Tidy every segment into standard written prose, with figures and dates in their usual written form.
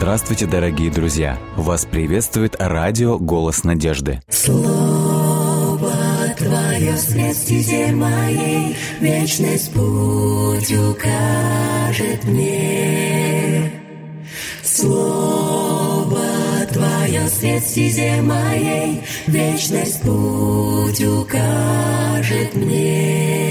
Здравствуйте, дорогие друзья! Вас приветствует радио «Голос надежды». Слово Твое свет стезе моей, вечность путь укажет мне. Слово Твое свет стезе моей, вечность путь укажет мне.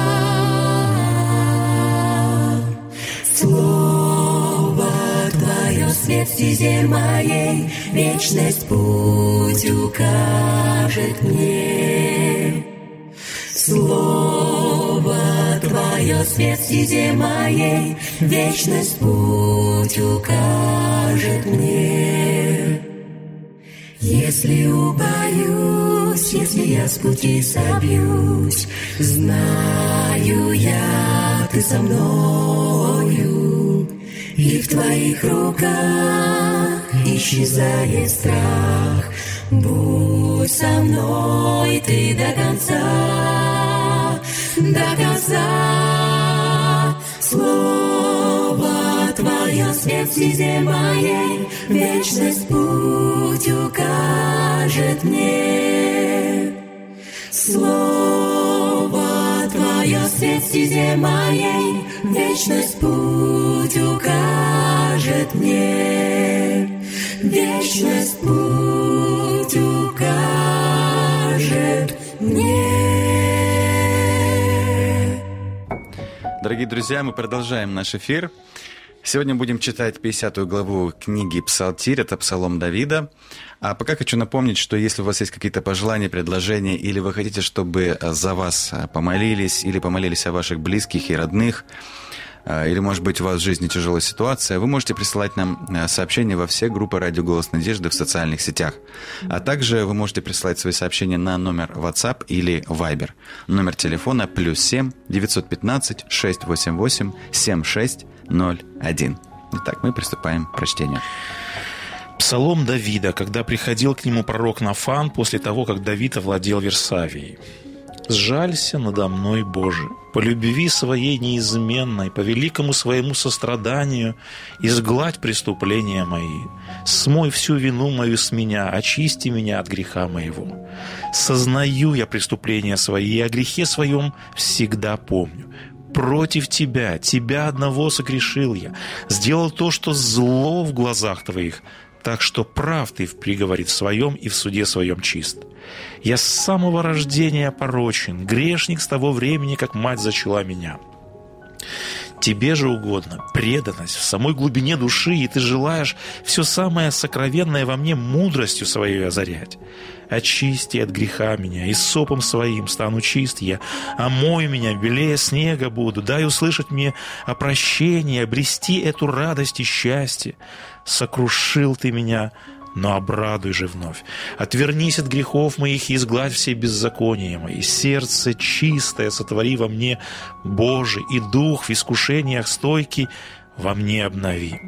Слово Твое свет стезе моей, вечность путь укажет мне. Слово Твое свет стезе моей, вечность путь укажет мне. Если убоюсь, если я с пути собьюсь, знаю я, Ты со мною, и в Твоих руках исчезает страх. Будь со мной Ты до конца, Слово Твое свет стезе моей, вечность путь укажет мне. Слово Твое свет стезе моей, вечность путь укажет мне. Вечность путь укажет мне. Дорогие друзья, мы продолжаем наш эфир. Сегодня будем читать 50-ю главу книги «Псалтирь», это Псалом Давида. А пока хочу напомнить, что если у вас есть какие-то пожелания, предложения, или вы хотите, чтобы за вас помолились, или помолились о ваших близких и родных, или, может быть, у вас в жизни тяжелая ситуация, вы можете присылать нам сообщения во все группы «Радио Голос Надежды» в социальных сетях. А также вы можете присылать свои сообщения на номер WhatsApp или Viber. Номер телефона +7 915 688 7601. Итак, мы приступаем к прочтению. Псалом Давида, когда приходил к нему пророк Нафан после того, как Давид овладел Вирсавией. «Сжалься надо мной, Боже, по любви своей неизменной, по великому своему состраданию, изгладь преступления мои, смой всю вину мою с меня, очисти меня от греха моего. Сознаю я преступления свои, и о грехе своем всегда помню. Против Тебя, Тебя одного согрешил я, сделал то, что зло в глазах Твоих, так что прав Ты в приговоре своем и в суде своем чист. Я с самого рождения порочен, грешник с того времени, как мать зачала меня. Тебе же угодно преданность в самой глубине души, и Ты желаешь все самое сокровенное во мне мудростью своей озарять. Очисти от греха меня, и сопом своим стану чист я, омой меня, белее снега буду, дай услышать мне о прощении, обрести эту радость и счастье. Сокрушил Ты меня, но обрадуй же вновь. Отвернись от грехов моих и изгладь все беззакония мои. Сердце чистое сотвори во мне, Боже, и дух в искушениях стойкий во мне обнови.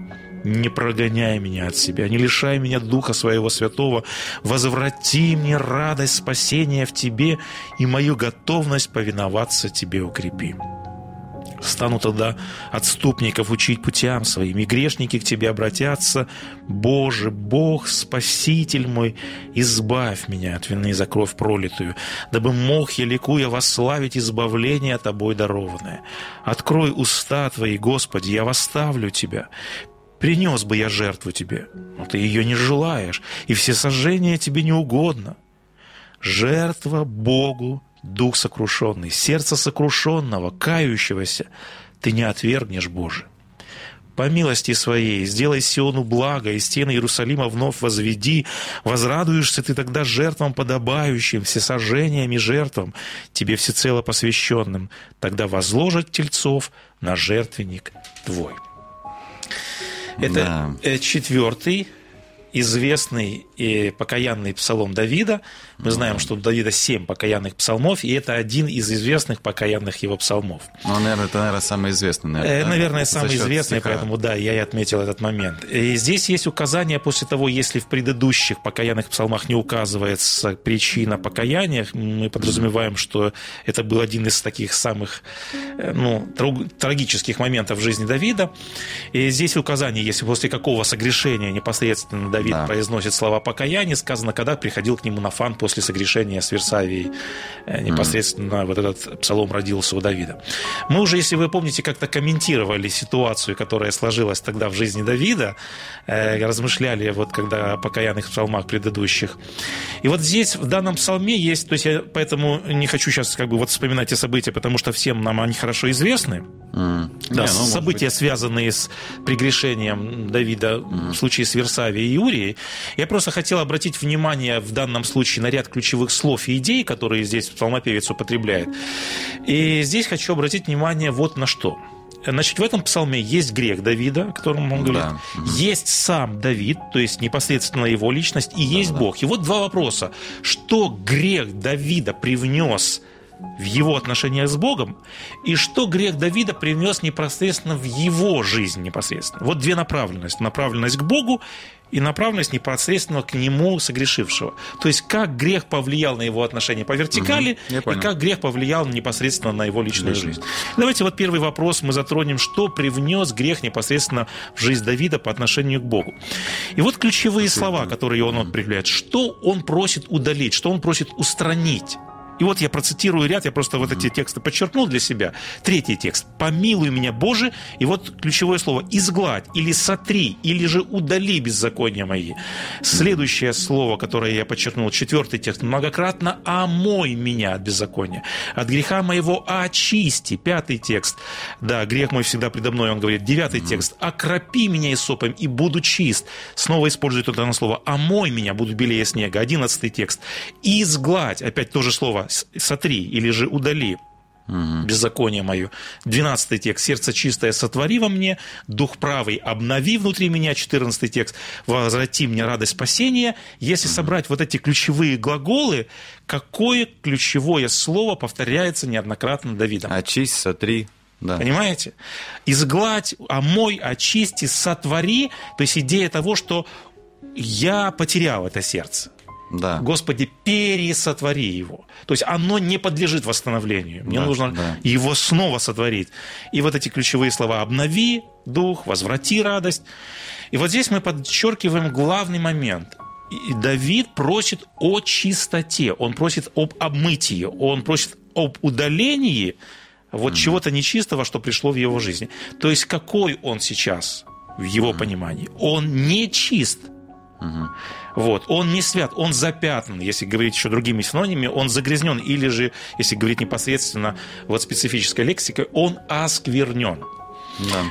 Не прогоняй меня от себя, не лишай меня духа своего святого. Возврати мне радость спасения в Тебе, и мою готовность повиноваться Тебе укрепи. Стану тогда отступников учить путям своим, и грешники к Тебе обратятся. Боже, Бог, Спаситель мой, избавь меня от вины за кровь пролитую, дабы мог я, ликуя, восславить избавление Тобой дарованное. Открой уста Твои, Господи, я восставлю Тебя. Принес бы я жертву Тебе, но Ты ее не желаешь, и все сожжения Тебе не угодно. Жертва Богу, дух сокрушенный, сердце сокрушенного, кающегося, Ты не отвергнешь, Боже. По милости своей сделай Сиону благо, и стены Иерусалима вновь возведи. Возрадуешься Ты тогда жертвам подобающим, всесожжениям и жертвам, Тебе всецело посвященным. Тогда возложат тельцов на жертвенник Твой». Это 4-й известный и покаянный псалом Давида. Мы знаем, что у Давида 7 покаянных псалмов, и это один из известных покаянных его псалмов. Ну, наверное, это, самый известный. Наверное, самый известный, стиха. Поэтому, да, я и отметил этот момент. И здесь есть указание после того, если в предыдущих покаянных псалмах не указывается причина покаяния, мы подразумеваем, что это был один из таких самых трагических моментов в жизни Давида. И здесь указание, если после какого согрешения непосредственно Давид произносит слова покаяния, сказано, когда приходил к нему Нафан после согрешения с Вирсавией. Непосредственно вот этот псалом родился у Давида. Мы уже, если вы помните, как-то комментировали ситуацию, которая сложилась тогда в жизни Давида, размышляли вот когда о покаянных псалмах предыдущих. И вот здесь в данном псалме есть, то есть я поэтому не хочу сейчас вспоминать эти события, потому что всем нам они хорошо известны. Да, события, связанные с прегрешением Давида в случае с Вирсавией и Урией. Я просто хотел обратить внимание в данном случае на ряд ключевых слов и идей, которые здесь псалмопевец употребляет. И здесь хочу обратить внимание вот на что. Значит, в этом псалме есть грех Давида, о котором он говорит, есть сам Давид, то есть непосредственно его личность, и есть Бог. И вот два вопроса. Что грех Давида привнес в его отношениях с Богом, и что грех Давида привнес непосредственно в его жизнь непосредственно. Вот две направленности. Направленность к Богу и направленность непосредственно к нему согрешившего. То есть, как грех повлиял на его отношения по вертикали, и как грех повлиял непосредственно на его личную жизнь. Давайте вот первый вопрос мы затронем, что привнес грех непосредственно в жизнь Давида по отношению к Богу. И вот ключевые слова, которые он употребляет. Что он просит удалить, что он просит устранить. И вот я процитирую ряд, я просто вот эти тексты подчеркнул для себя. Третий текст. «Помилуй меня, Боже», и вот ключевое слово «изгладь», или «сотри», или же «удали беззакония мои». Следующее слово, которое я подчеркнул, четвертый текст. «Многократно омой меня от беззакония, от греха моего очисти». Пятый текст. Да, грех мой всегда предо мной, он говорит. Девятый текст. «Окропи меня Исопом, и буду чист». Снова использует это слово «омой меня, буду белее снега». 11 текст. «Изгладь», опять тоже слово «сотри» или же «удали» беззаконие мое. 12 текст. «Сердце чистое сотвори во мне, дух правый обнови внутри меня». 14 текст. «Возврати мне радость спасения». Если собрать вот эти ключевые глаголы, какое ключевое слово повторяется неоднократно Давидом? «Очисть», «сотри». Да. Понимаете? «Изгладь», «омой», «очисти», «сотвори». То есть идея того, что я потерял это сердце. Да. Господи, пересотвори его. То есть оно не подлежит восстановлению. Мне нужно его снова сотворить. И вот эти ключевые слова «обнови дух», «возврати радость». И вот здесь мы подчеркиваем главный момент. И Давид просит о чистоте, он просит об обмытии, он просит об удалении вот чего-то нечистого, что пришло в его жизни. То есть какой он сейчас, в его понимании? Он не чист. Вот. Он не свят, он запятнан, если говорить еще другими синонимами, он загрязнен, или же, если говорить непосредственно вот специфической лексикой, он осквернен.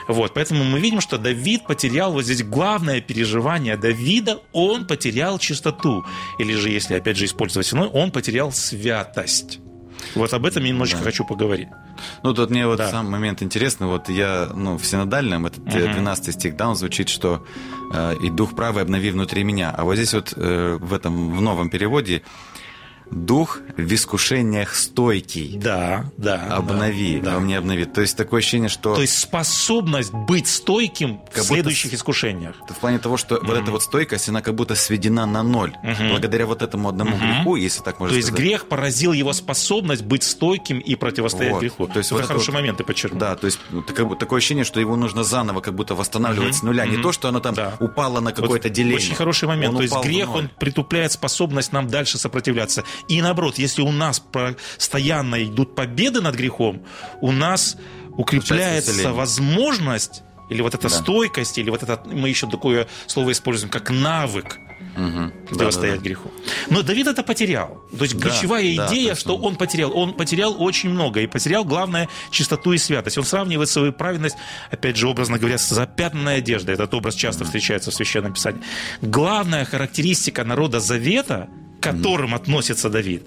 Вот. Поэтому мы видим, что Давид потерял, вот здесь главное переживание Давида, он потерял чистоту, или же, если опять же использовать синоним, он потерял святость. Вот об этом я немножечко хочу поговорить. Ну, тут мне вот сам момент интересный. Вот я, в синодальном, этот 12 стих, он звучит, что «И дух правый обнови внутри меня». А вот здесь вот в новом переводе «Дух в искушениях стойкий». «Обнови», мне обнови. То есть такое ощущение, что... То есть способность быть стойким в следующих искушениях. В плане того, что вот эта вот стойкость, она как будто сведена на ноль. Благодаря вот этому одному греху, если так можно сказать. То есть грех поразил его способность быть стойким и противостоять греху. То есть это вот хороший момент, ты подчеркнул. Да, то есть такое ощущение, что его нужно заново как будто восстанавливать с нуля. Не то, что оно там упало на какое-то деление. Очень хороший момент. То есть грех, он притупляет способность нам дальше сопротивляться. И наоборот, если у нас постоянно идут победы над грехом, у нас укрепляется возможность, или вот эта стойкость, или вот это, мы еще такое слово используем, как навык противостоять греху. Но Давид это потерял. То есть ключевая идея, что он потерял. Он потерял очень много. И потерял, главное, чистоту и святость. Он сравнивает свою праведность, опять же, образно говоря, с запятнанной одеждой. Этот образ часто встречается в Священном Писании. Главная характеристика народа Завета, к которым относится Давид,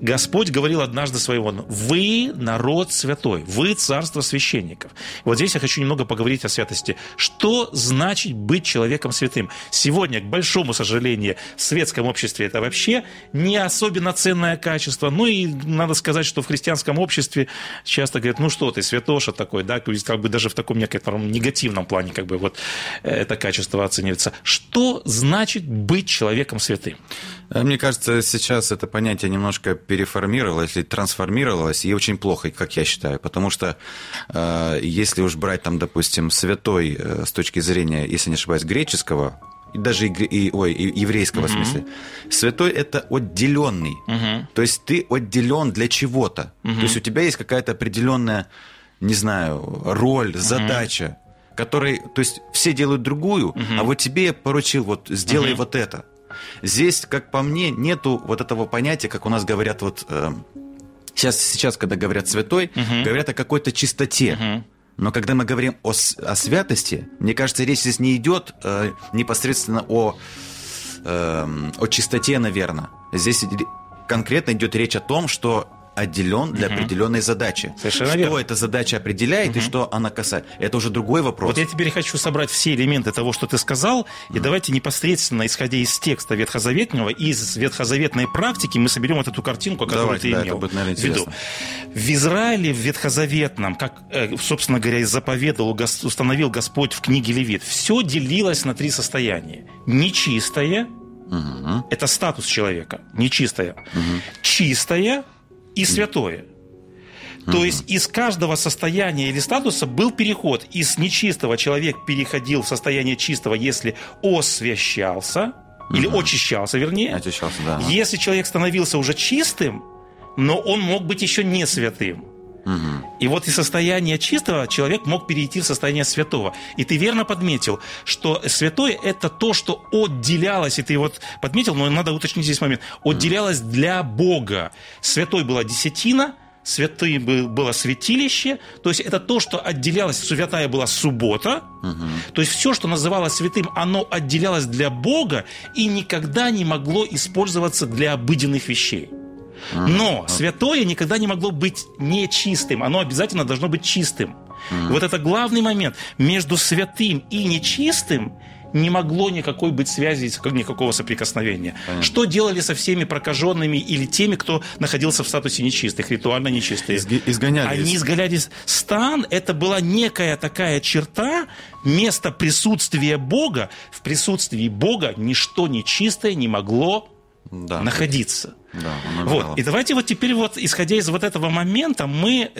Господь говорил однажды своему: «Вы народ святой, вы царство священников». Вот здесь я хочу немного поговорить о святости. Что значит быть человеком святым? Сегодня, к большому сожалению, в светском обществе это вообще не особенно ценное качество. Ну и надо сказать, что в христианском обществе часто говорят: ну что ты, святоша такой, да, как бы даже в таком некотором негативном плане как бы вот это качество оценивается. Что значит быть человеком святым? Мне кажется, сейчас это понятие немножко переформировалось или трансформировалось, и очень плохо, как я считаю, потому что если уж брать, там, допустим, святой с точки зрения, если не ошибаюсь, греческого, даже и еврейского в смысле. Святой — это отделенный. То есть ты отделен для чего-то. То есть у тебя есть какая-то определенная, не знаю, роль, задача, которой, то есть все делают другую, а вот тебе я поручил, вот сделай вот это. Здесь, как по мне, нету вот этого понятия, как у нас говорят вот сейчас, когда говорят святой, говорят о какой-то чистоте. Но когда мы говорим о святости, мне кажется, речь здесь не идет непосредственно о чистоте, наверное. Здесь конкретно идет речь о том, что отделен для определенной задачи. Совершенно верно. Что эта задача определяет и что она касается. Это уже другой вопрос. Вот я теперь хочу собрать все элементы того, что ты сказал, и давайте непосредственно, исходя из текста ветхозаветного, из ветхозаветной практики, мы соберем вот эту картинку, которую ты имел в виду. В Израиле, в ветхозаветном, как, собственно говоря, и заповедовал, установил Господь в книге Левит, все делилось на три состояния. Нечистое, это статус человека, нечистое. Чистое и святое. То есть из каждого состояния или статуса был переход. Из нечистого человек переходил в состояние чистого, если освящался, или очищался, вернее. Очищался, да. Если человек становился уже чистым, но он мог быть еще не святым. И вот из состояния чистого человек мог перейти в состояние святого. И ты верно подметил, что святое — это то, что отделялось, и ты вот подметил, но надо уточнить здесь момент, отделялось для Бога. Святой была десятина, святым было святилище, то есть это то, что отделялось, святая была суббота, то есть все, что называлось святым, оно отделялось для Бога и никогда не могло использоваться для обыденных вещей. Но святое никогда не могло быть нечистым. Оно обязательно должно быть чистым. Вот это главный момент. Между святым и нечистым не могло никакой быть связи, никакого соприкосновения. Что делали со всеми прокаженными или теми, кто находился в статусе нечистых, ритуально нечистых? Изгонялись. Они изгонялись. Стан – это была некая такая черта, место присутствия Бога. В присутствии Бога ничто нечистое не могло находиться. Да, вот. И давайте вот теперь вот, исходя из вот этого момента, мы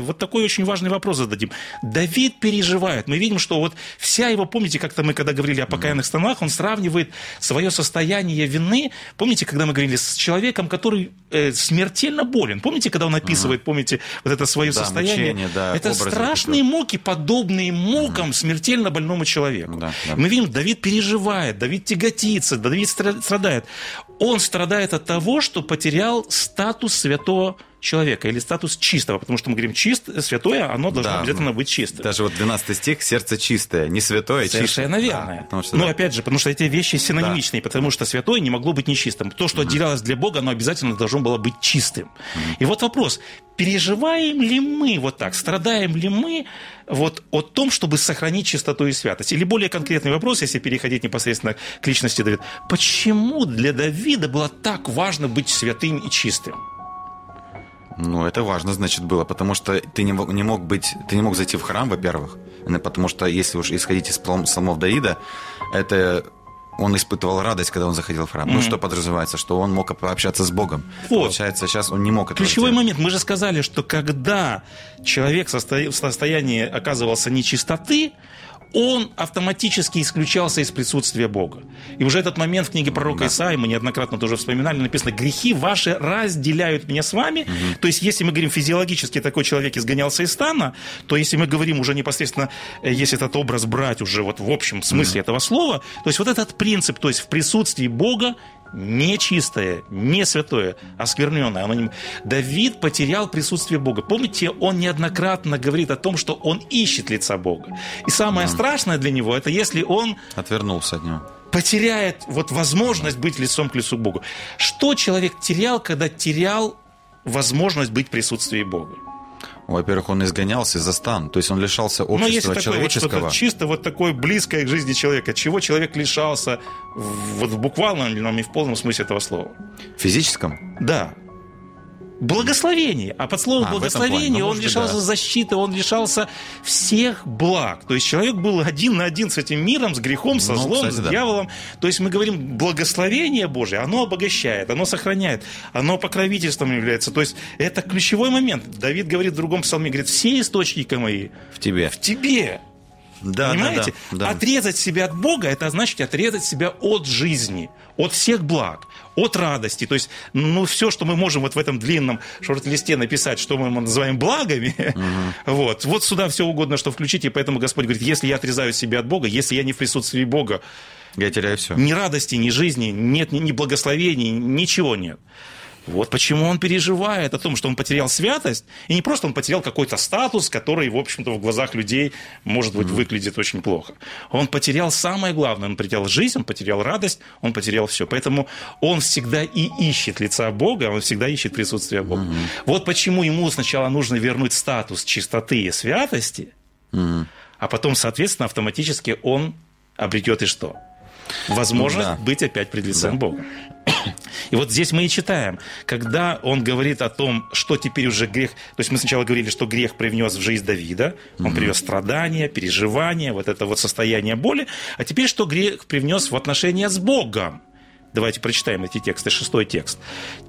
вот такой очень важный вопрос зададим. Давид переживает. Мы видим, что вот вся его, помните, как-то мы когда говорили о покаянных станах, он сравнивает свое состояние вины, помните, когда мы говорили с человеком, который смертельно болен. Помните, когда он описывает, помните, вот это свое состояние? Мучение, это страшные муки, подобные мукам смертельно больному человеку. Мы видим, Давид переживает, Давид тяготится, Давид страдает. Он страдает от того, что потерял статус святого человека или статус чистого, потому что мы говорим, святое, оно должно обязательно быть чистым. Даже вот 12 стих, сердце чистое, не святое, чистое. Совершенно верно. Но опять же, потому что эти вещи синонимичные, потому что святое не могло быть нечистым. То, что отделялось для Бога, оно обязательно должно было быть чистым. И вот вопрос, переживаем ли мы вот так, страдаем ли мы вот о том, чтобы сохранить чистоту и святость? Или более конкретный вопрос, если переходить непосредственно к личности Давида. Почему для Давида было так важно быть святым и чистым? Ну, это важно, значит, было, потому что ты не мог зайти в храм, во-первых, потому что, если уж исходить из псалмов Давида, это он испытывал радость, когда он заходил в храм. Ну, что подразумевается, что он мог пообщаться с Богом. Вот. Получается, сейчас он не мог этого ключевой делать. Момент. Мы же сказали, что когда человек в состоянии оказывался нечистоты, он автоматически исключался из присутствия Бога. И уже этот момент в книге пророка Исаии, мы неоднократно тоже вспоминали, написано: «Грехи ваши разделяют меня с вами». То есть, если мы говорим физиологически, такой человек изгонялся из стана, то если мы говорим уже непосредственно, если этот образ брать уже вот в общем смысле этого слова, то есть вот этот принцип, то есть в присутствии Бога нечистое, не святое, оскверненное. Давид потерял присутствие Бога. Помните, он неоднократно говорит о том, что он ищет лица Бога. И самое страшное для него, это если он отвернулся от него, потеряет вот возможность быть лицом к лицу Богу. Что человек терял, когда терял возможность быть в присутствии Бога. Во-первых, он изгонялся за стан, то есть он лишался общества человеческого. Вот чисто вот такое близкое к жизни человека, чего человек лишался вот в буквальном и в полном смысле этого слова. Физическом? Да. Благословение. А под словом благословение он лишался защиты, он лишался всех благ. То есть человек был один на один с этим миром, с грехом, со злом, с дьяволом. Да. То есть мы говорим, благословение Божие, оно обогащает, оно сохраняет, оно покровительством является. То есть это ключевой момент. Давид говорит в другом псалме, говорит, все источники мои в тебе. В тебе. Да, понимаете? Да. Отрезать себя от Бога, это значит отрезать себя от жизни, от всех благ, от радости. То есть, все, что мы можем вот в этом длинном шорт-листе написать, что мы называем благами, вот сюда все угодно, что включить. И поэтому Господь говорит, если я отрезаю себя от Бога, если я не в присутствии Бога, я теряю все. Ни радости, ни жизни, нет ни благословений, ничего нет. Вот почему он переживает о том, что он потерял святость, и не просто он потерял какой-то статус, который, в общем-то, в глазах людей, может быть, выглядит очень плохо. Он потерял самое главное, он потерял жизнь, он потерял радость, он потерял все. Поэтому он всегда и ищет лица Бога, он всегда ищет присутствие Бога. Вот почему ему сначала нужно вернуть статус чистоты и святости, а потом, соответственно, автоматически он обретет и что? Возможность быть опять пред лицом Бога. И вот здесь мы и читаем, когда он говорит о том, что теперь уже грех... То есть мы сначала говорили, что грех привнес в жизнь Давида, он привез страдания, переживания, вот это вот состояние боли, а теперь что грех привнес в отношения с Богом. Давайте прочитаем эти тексты, 6-й текст.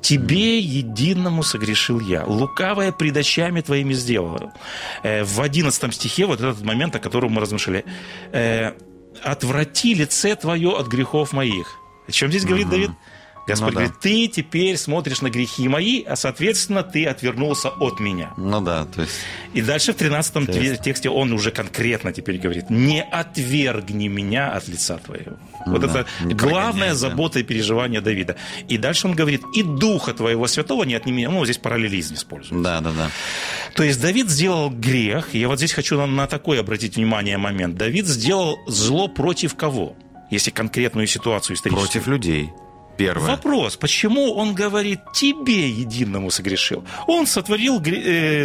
«Тебе единому согрешил я, лукавое пред очами твоими сделал». В 11 стихе вот этот момент, о котором мы размышляли. «Отврати лице твое от грехов моих». О чем здесь говорит Давид? Господь говорит, ты теперь смотришь на грехи мои, а, соответственно, ты отвернулся от меня. То есть... И дальше в 13-м тексте он уже конкретно теперь говорит, не отвергни меня от лица твоего. Вот это главная забота и переживание Давида. И дальше он говорит, и духа твоего святого не отними. Здесь параллелизм используется. То есть Давид сделал грех, и я вот здесь хочу на такой обратить внимание момент. Давид сделал зло против кого? Если конкретную ситуацию историческую. Против людей. Первое. Вопрос, почему он говорит, тебе единому согрешил? Он сотворил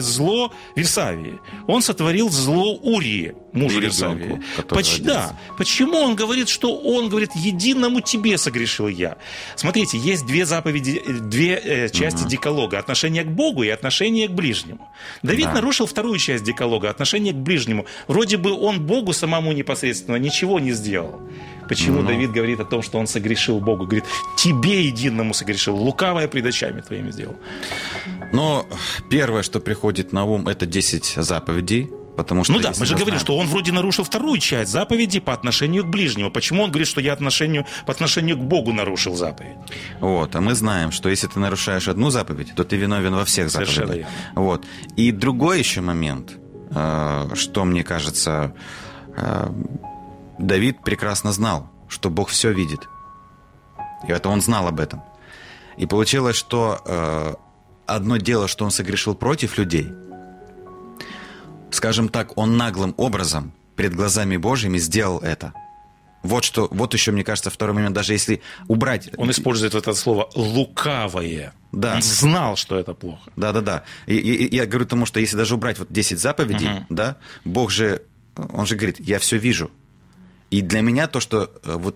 зло Вирсавии, он сотворил зло Урии, мужа Вирсавии. Почему он говорит, что он говорит, единому тебе согрешил я? Смотрите, есть две заповеди, две части декалога, отношение к Богу и отношение к ближнему. Давид нарушил вторую часть декалога, отношение к ближнему. Вроде бы он Богу самому непосредственно ничего не сделал. Почему Давид говорит о том, что он согрешил Богу? Говорит, тебе единому согрешил, лукавое пред очами твоими сделал. Но первое, что приходит на ум, это 10 заповедей. Потому что мы же говорим, что он вроде нарушил вторую часть заповеди по отношению к ближнему. Почему он говорит, что я по отношению к Богу нарушил заповедь? А мы знаем, что если ты нарушаешь одну заповедь, то ты виновен во всех заповедях. И другой еще момент, что, мне кажется, Давид прекрасно знал, что Бог все видит. И это он знал об этом. И получилось, что одно дело, что он согрешил против людей, скажем так, он наглым образом перед глазами Божьими сделал это. Вот еще, мне кажется, второй момент, даже если убрать... Он использует это слово «лукавое». Он знал, что это плохо. Я говорю тому, что если даже убрать 10 заповедей, Бог же, он же говорит, я все вижу. И для меня то, что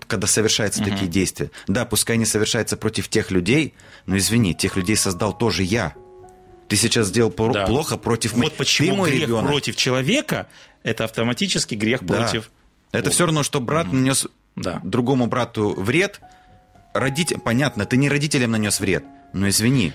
когда совершаются такие действия, пускай они совершаются против тех людей, но извини, тех людей создал тоже я. Ты сейчас сделал плохо против меня. Вот почему грех ребенок. Против человека – это автоматически грех против Бога. Это все равно, что брат нанес другому брату вред. Понятно, ты не родителям нанес вред, но извини.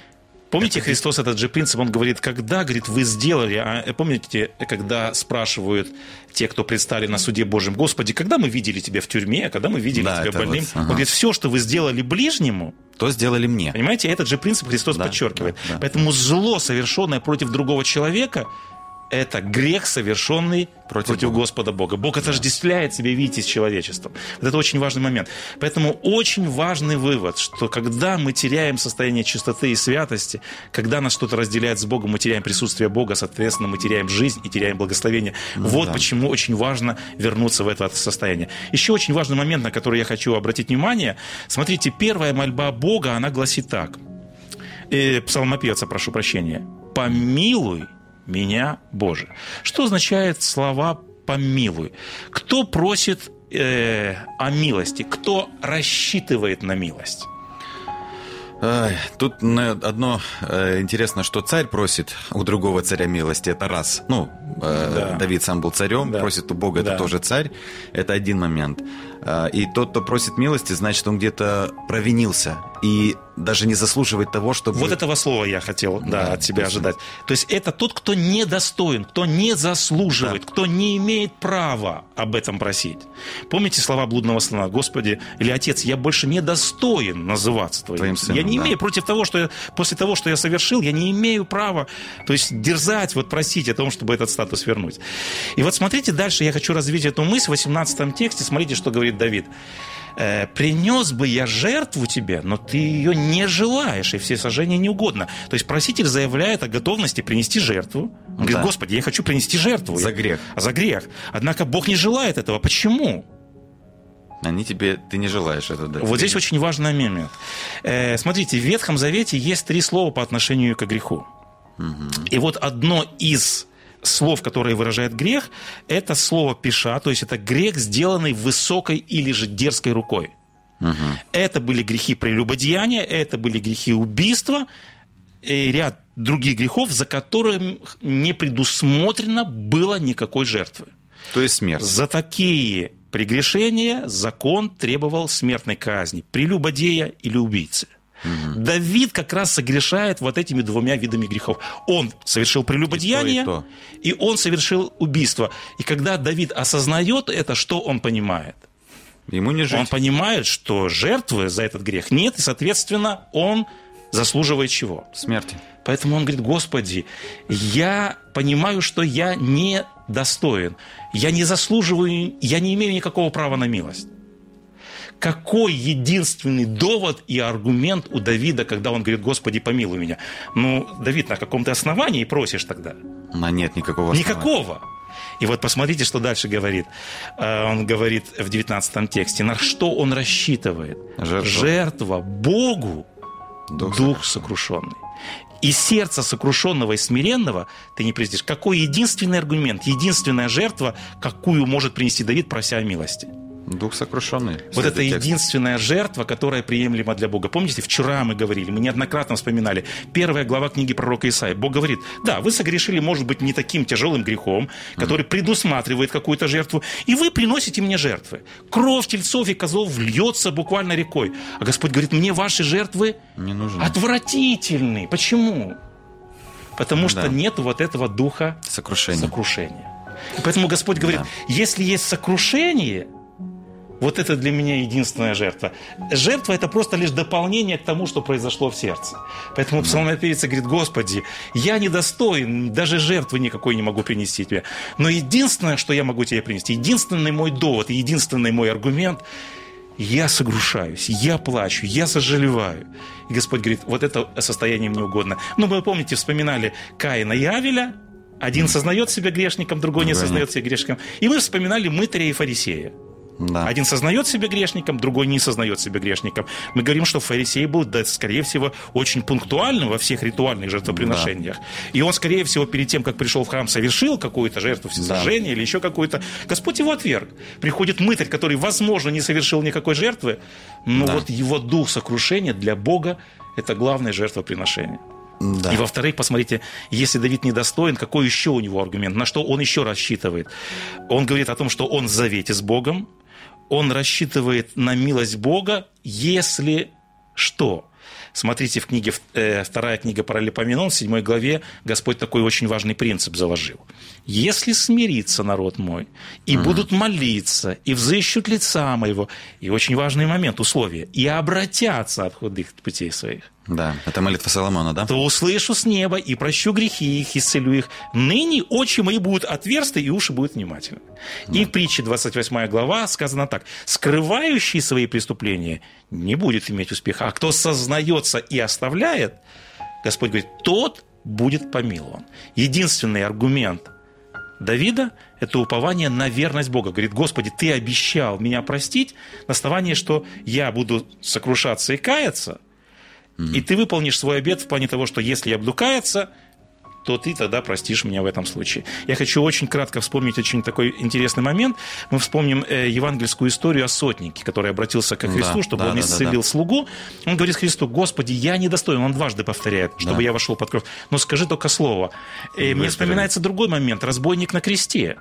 Помните, Христос этот же принцип, он говорит, когда вы сделали, помните, когда спрашивают те, кто предстали на суде Божьем, Господи, когда мы видели тебя в тюрьме, когда мы видели тебя больным, он говорит, все, что вы сделали ближнему, то сделали мне. Понимаете, этот же принцип Христос подчеркивает. Поэтому зло, совершенное против другого человека, это грех, совершенный против Господа Бога. Бог отождествляет себя, видите, с человечеством. Вот это очень важный момент. Поэтому очень важный вывод, что когда мы теряем состояние чистоты и святости, когда нас что-то разделяет с Богом, мы теряем присутствие Бога, соответственно, мы теряем жизнь и теряем благословение. Почему очень важно вернуться в это состояние. Еще очень важный момент, на который я хочу обратить внимание. Смотрите, первая мольба Бога, она гласит так. псалмопевца, прошу прощения. «Помилуй меня, Боже». Что означает слова «помилуй»? Кто просит о милости? Кто рассчитывает на милость? Тут одно интересно, что царь просит у другого царя милости, это раз. Давид сам был царем, просит у Бога, это тоже царь. Это один момент. И тот, кто просит милости, значит, он где-то провинился и даже не заслуживает того, чтобы... Вот этого слова я хотел от тебя ожидать. То есть это тот, кто недостоин, кто не заслуживает, кто не имеет права об этом просить. Помните слова блудного сына? «Господи, или Отец, я больше не достоин называться твоим сыном. Я не имею против того, что я, после того, что я совершил, я не имею права, то есть дерзать, просить о том, чтобы этот статус вернуть». И вот смотрите дальше, я хочу развить эту мысль в 18-м тексте. Смотрите, что говорит Давид. «Принес бы я жертву тебе, но ты ее не желаешь, и все сожжения не угодно». То есть проситель заявляет о готовности принести жертву. Он говорит: «Господи, я хочу принести жертву». За грех. За грех. Однако Бог не желает этого. Почему? Ты не желаешь этого. Вот здесь очень важный момент. Смотрите, в Ветхом Завете есть три слова по отношению к греху. Угу. И вот одно из слов, которые выражает грех, это слово «пеша», то есть это грех, сделанный высокой или же дерзкой рукой. Угу. Это были грехи прелюбодеяния, это были грехи убийства и ряд других грехов, за которыми не предусмотрено было никакой жертвы. То есть смерть. За такие прегрешения закон требовал смертной казни, прелюбодея или убийцы. Угу. Давид как раз согрешает вот этими двумя видами грехов. Он совершил прелюбодеяние, и он совершил убийство. И когда Давид осознает это, что он понимает? Ему не жить. Он понимает, что жертвы за этот грех нет, и, соответственно, он заслуживает чего? Смерти. Поэтому он говорит: «Господи, я понимаю, что я не достоин, я не заслуживаю, я не имею никакого права на милость». Какой единственный довод и аргумент у Давида, когда он говорит: «Господи, помилуй меня»? Давид, на каком-то основании просишь тогда? Нет никакого основания. Никакого. И вот посмотрите, что дальше говорит. Он говорит в 19 тексте, на что он рассчитывает. Жертва Богу, дух сокрушенный. И сердце сокрушенного и смиренного ты не приздишь. Какой единственный аргумент, единственная жертва, какую может принести Давид, прося о милости? Дух сокрушенный. Вот это единственная жертва, которая приемлема для Бога. Помните, вчера мы говорили, мы неоднократно вспоминали, 1 глава книги пророка Исаии. Бог говорит: да, вы согрешили, может быть, не таким тяжелым грехом, который предусматривает какую-то жертву, и вы приносите мне жертвы. Кровь тельцов и козлов льется буквально рекой. А Господь говорит: мне ваши жертвы не нужны. Отвратительны. Почему? Потому что нет вот этого духа сокрушения. И поэтому Господь говорит: если есть сокрушение, вот это для меня единственная жертва. Жертва – это просто лишь дополнение к тому, что произошло в сердце. Поэтому псалмопевец говорит: «Господи, я недостоин, даже жертвы никакой не могу принести тебе. Но единственное, что я могу тебе принести, единственный мой довод, единственный мой аргумент – я согрушаюсь, я плачу, я сожалеваю». И Господь говорит: вот это состояние мне угодно. Вы помните, вспоминали Каина и Авеля. Один сознает себя грешником, другой не сознает себя грешником. И мы вспоминали мытаря и фарисея. Да. Один сознает себя грешником, другой не сознает себя грешником. Мы говорим, что фарисей был, скорее всего, очень пунктуальным во всех ритуальных жертвоприношениях. Да. И он, скорее всего, перед тем, как пришел в храм, совершил какую-то жертву всесожжения или еще какую-то. Господь его отверг. Приходит мытарь, который, возможно, не совершил никакой жертвы, но вот его дух сокрушения для Бога – это главное жертвоприношение. Да. И, во-вторых, посмотрите, если Давид недостоин, какой еще у него аргумент, на что он еще рассчитывает? Он говорит о том, что он в завете с Богом, он рассчитывает на милость Бога, если что. Смотрите, в книге, вторая книга Паралипоменон, в 7 главе, Господь такой очень важный принцип заложил. «Если смирится народ мой, и будут молиться, и взыщут лица моего». И очень важный момент, условие. «И обратятся от худых путей своих». Да, это молитва Соломона, да? «То услышу с неба, и прощу грехи их, исцелю их. Ныне очи мои будут отверсты, и уши будут внимательны». Да. И в притче 28 глава сказано так. «Скрывающий свои преступления не будет иметь успеха, а кто сознается и оставляет, Господь говорит, тот будет помилован». Единственный аргумент Давида – это упование на верность Бога. Говорит: «Господи, ты обещал меня простить на основании, что я буду сокрушаться и каяться, И ты выполнишь свой обет в плане того, что если обдукается, то ты тогда простишь меня в этом случае. Я хочу очень кратко вспомнить очень такой интересный момент. Мы вспомним евангельскую историю о сотнике, который обратился ко Христу, чтобы он исцелил слугу. Он говорит Христу: «Господи, я недостоин». Он дважды повторяет, чтобы я вошел под кровь. Но скажи только слово. Мне вспоминается другой момент. Разбойник на кресте.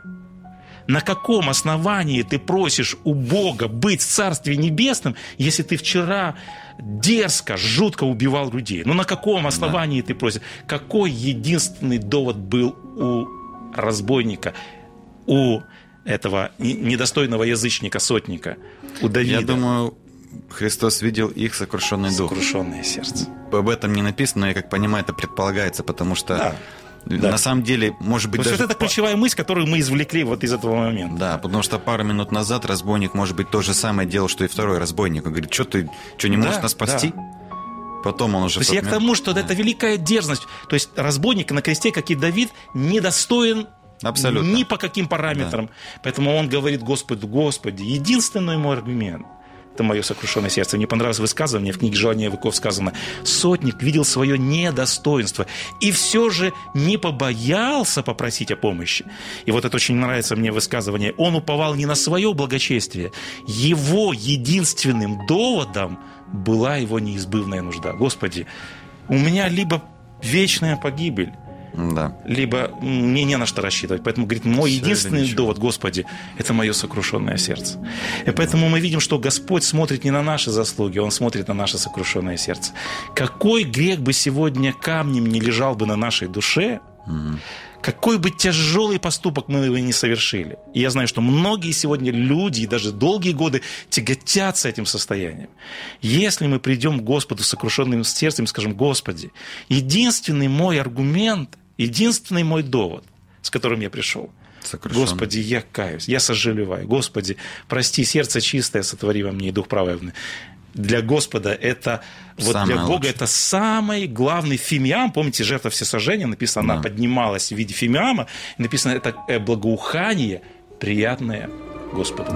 На каком основании ты просишь у Бога быть в Царстве Небесном, если ты вчера дерзко, жутко убивал людей? Ну, на каком основании ты просишь? Какой единственный довод был у разбойника, у этого недостойного язычника, сотника, у Давида? Я думаю, Христос видел их сокрушенный дух. Сокрушенное сердце. Об этом не написано, но, я как понимаю, это предполагается, потому что... На самом деле, может быть, даже... это ключевая мысль, которую мы извлекли вот из этого момента. Да, потому что пару минут назад разбойник, может быть, то же самое делал, что и второй разбойник. Он говорит: что ты, что не можешь нас спасти? Потом он уже... То есть я к тому, что это великая дерзность. То есть разбойник на кресте, как и Давид, недостоин ни по каким параметрам. Поэтому он говорит: Господи, Господи, единственный мой аргумент — это мое сокрушенное сердце. Мне понравилось высказывание, в книге «Желания веков» сказано: сотник видел свое недостоинство и все же не побоялся попросить о помощи. И вот это очень нравится мне высказывание. Он уповал не на свое благочестие. Его единственным доводом была его неизбывная нужда. Господи, у меня либо вечная погибель, либо мне не на что рассчитывать. Поэтому, говорит, мой единственный довод, Господи, это мое сокрушенное сердце. И поэтому мы видим, что Господь смотрит не на наши заслуги, Он смотрит на наше сокрушенное сердце. Какой грех бы сегодня камнем не лежал бы на нашей душе, какой бы тяжелый поступок мы его не совершили. И я знаю, что многие сегодня люди, и даже долгие годы, тяготятся этим состоянием. Если мы придем к Господу с сокрушенным сердцем и скажем: Господи, единственный мой аргумент, единственный мой довод, с которым я пришел. Сокрушен. Господи, я каюсь, я сожалеваю. Господи, прости, сердце чистое сотвори во мне, и дух праведный. Для Господа это, вот для Бога это самый главный фимиам. Помните, жертва всесожжения, написано, она поднималась в виде фимиама. Написано, это благоухание, приятное Господу.